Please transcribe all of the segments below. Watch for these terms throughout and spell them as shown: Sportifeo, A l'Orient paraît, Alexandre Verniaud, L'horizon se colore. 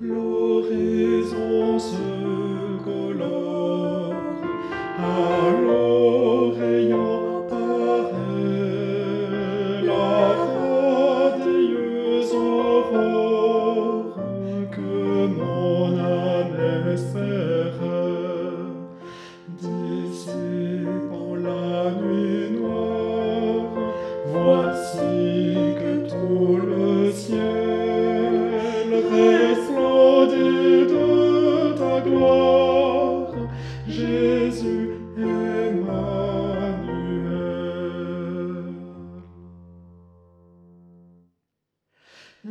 L'horizon se colore, à l'Orient paraît, la radieuse aurore que mon âme espérait, dissipant la nuit noire, voici que tout le ciel de ta gloire, Jésus Emmanuel.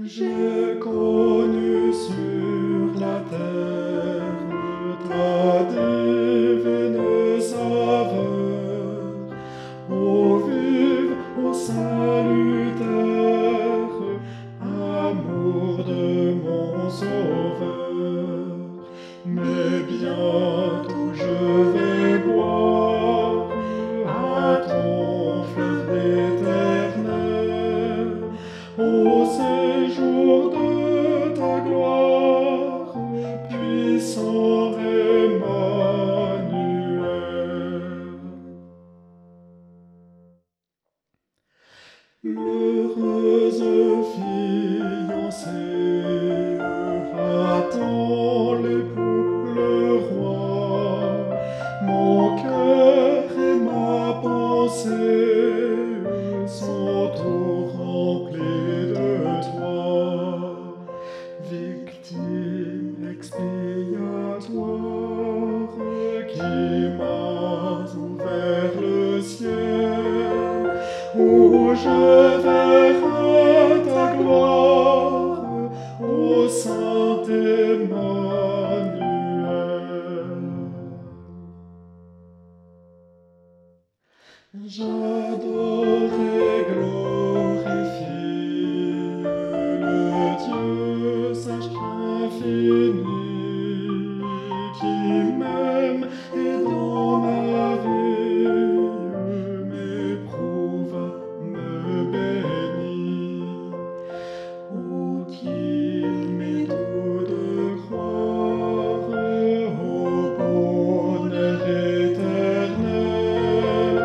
J'ai connu sur la terre ta divine saveur, ô vive, ô salutaire amour de mon Sauveur. Mais bientôt je vais boire à ton fleuve éternel, au séjour de ta gloire, puissant Emmanuel. L'heureuse fiancée attend l'époux, sont tout remplis de toi, victime expiatoire qui m'a ouvert le ciel, où je verrai ta gloire, ô Saint Emmanuel. J'adore et glorifie le Dieu sage infini, qui m'aime et dans ma vie m'éprouve, me bénit. Ô qu'il m'est doux de croire au bonheur éternel.